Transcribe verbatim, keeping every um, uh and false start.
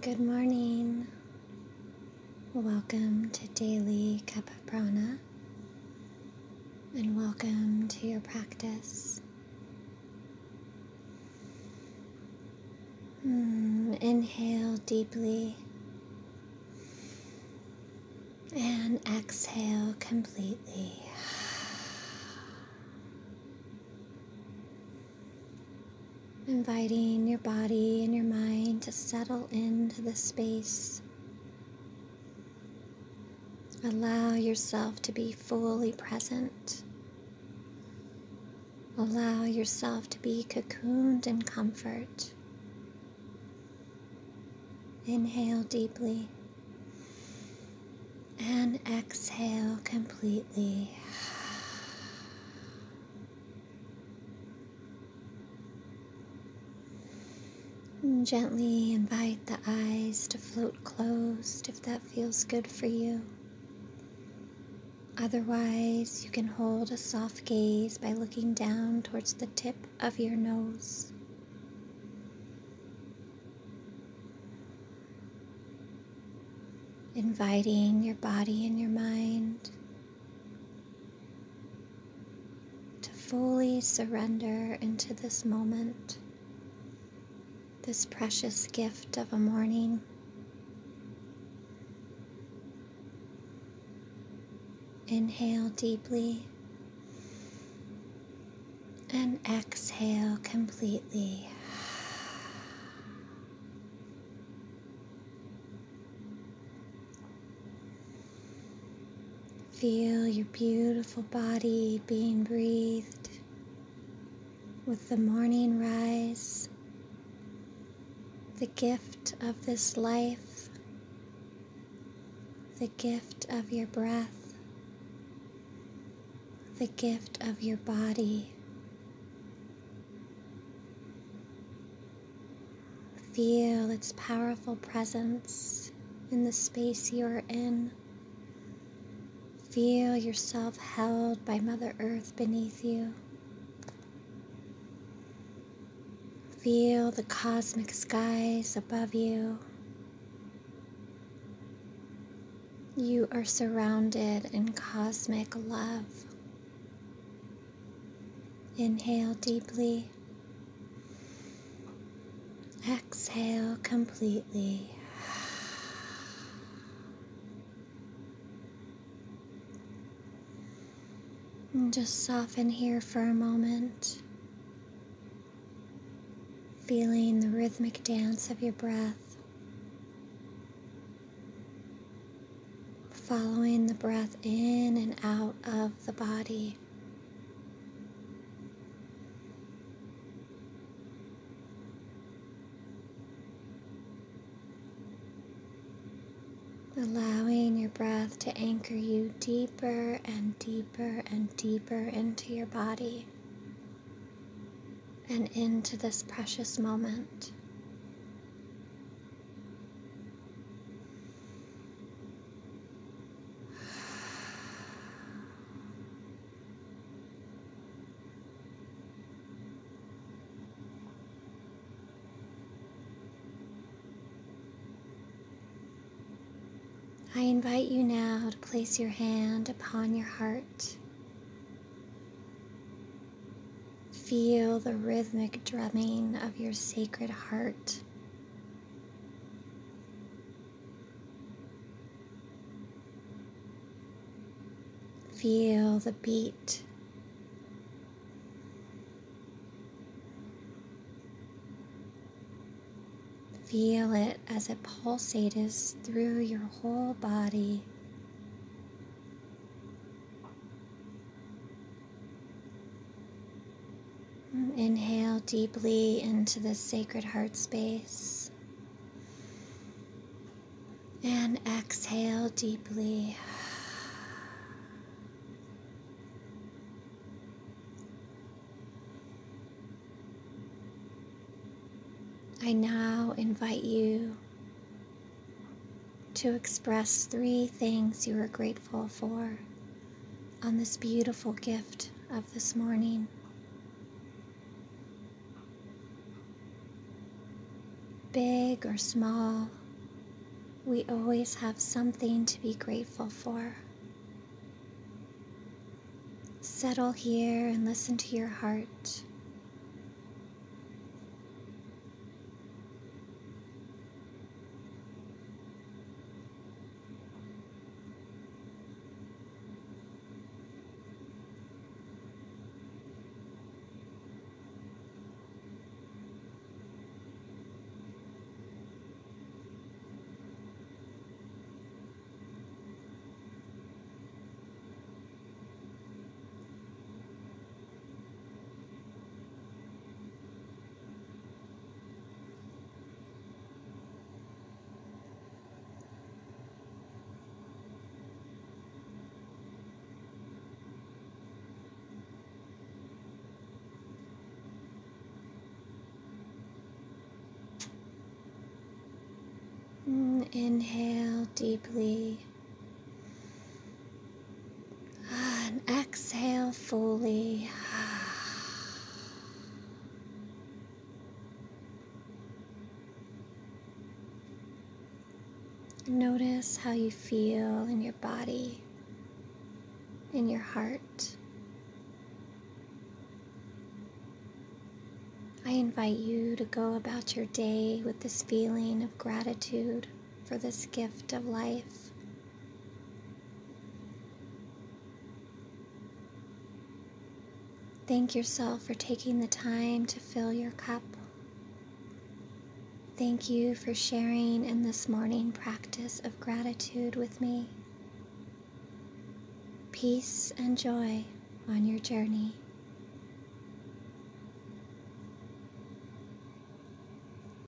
Good morning. Welcome to Daily Kapha Prana, and welcome to your practice. Mm, inhale deeply and exhale completely. Inviting your body and your mind to settle into the space. Allow yourself to be fully present. Allow yourself to be cocooned in comfort. Inhale deeply and exhale completely. Gently invite the eyes to float closed if that feels good for you. Otherwise, you can hold a soft gaze by looking down towards the tip of your nose. Inviting your body and your mind to fully surrender into this moment. This precious gift of a morning. Inhale deeply and exhale completely. Feel your beautiful body being breathed with the morning rise. The gift of this life, the gift of your breath, the gift of your body. Feel its powerful presence in the space you are in. Feel yourself held by Mother Earth beneath you. Feel the cosmic skies above you. You are surrounded in cosmic love. Inhale deeply. Exhale completely. And just soften here for a moment. Feeling the rhythmic dance of your breath, following the breath in and out of the body. Allowing your breath to anchor you deeper and deeper and deeper into your body. And into this precious moment. I invite you now to place your hand upon your heart. Feel the rhythmic drumming of your sacred heart. Feel the beat. Feel it as it pulsates through your whole body. Inhale deeply into the sacred heart space, and exhale deeply. I now invite you to express three things you are grateful for on this beautiful gift of this morning. big or small, we always have something to be grateful for. Settle here and listen to your heart. Inhale deeply, and exhale fully. Notice how you feel in your body, in your heart. I invite you to go about your day with this feeling of gratitude for this gift of life. Thank yourself for taking the time to fill your cup. Thank you for sharing in this morning practice of gratitude with me. Peace and joy on your journey.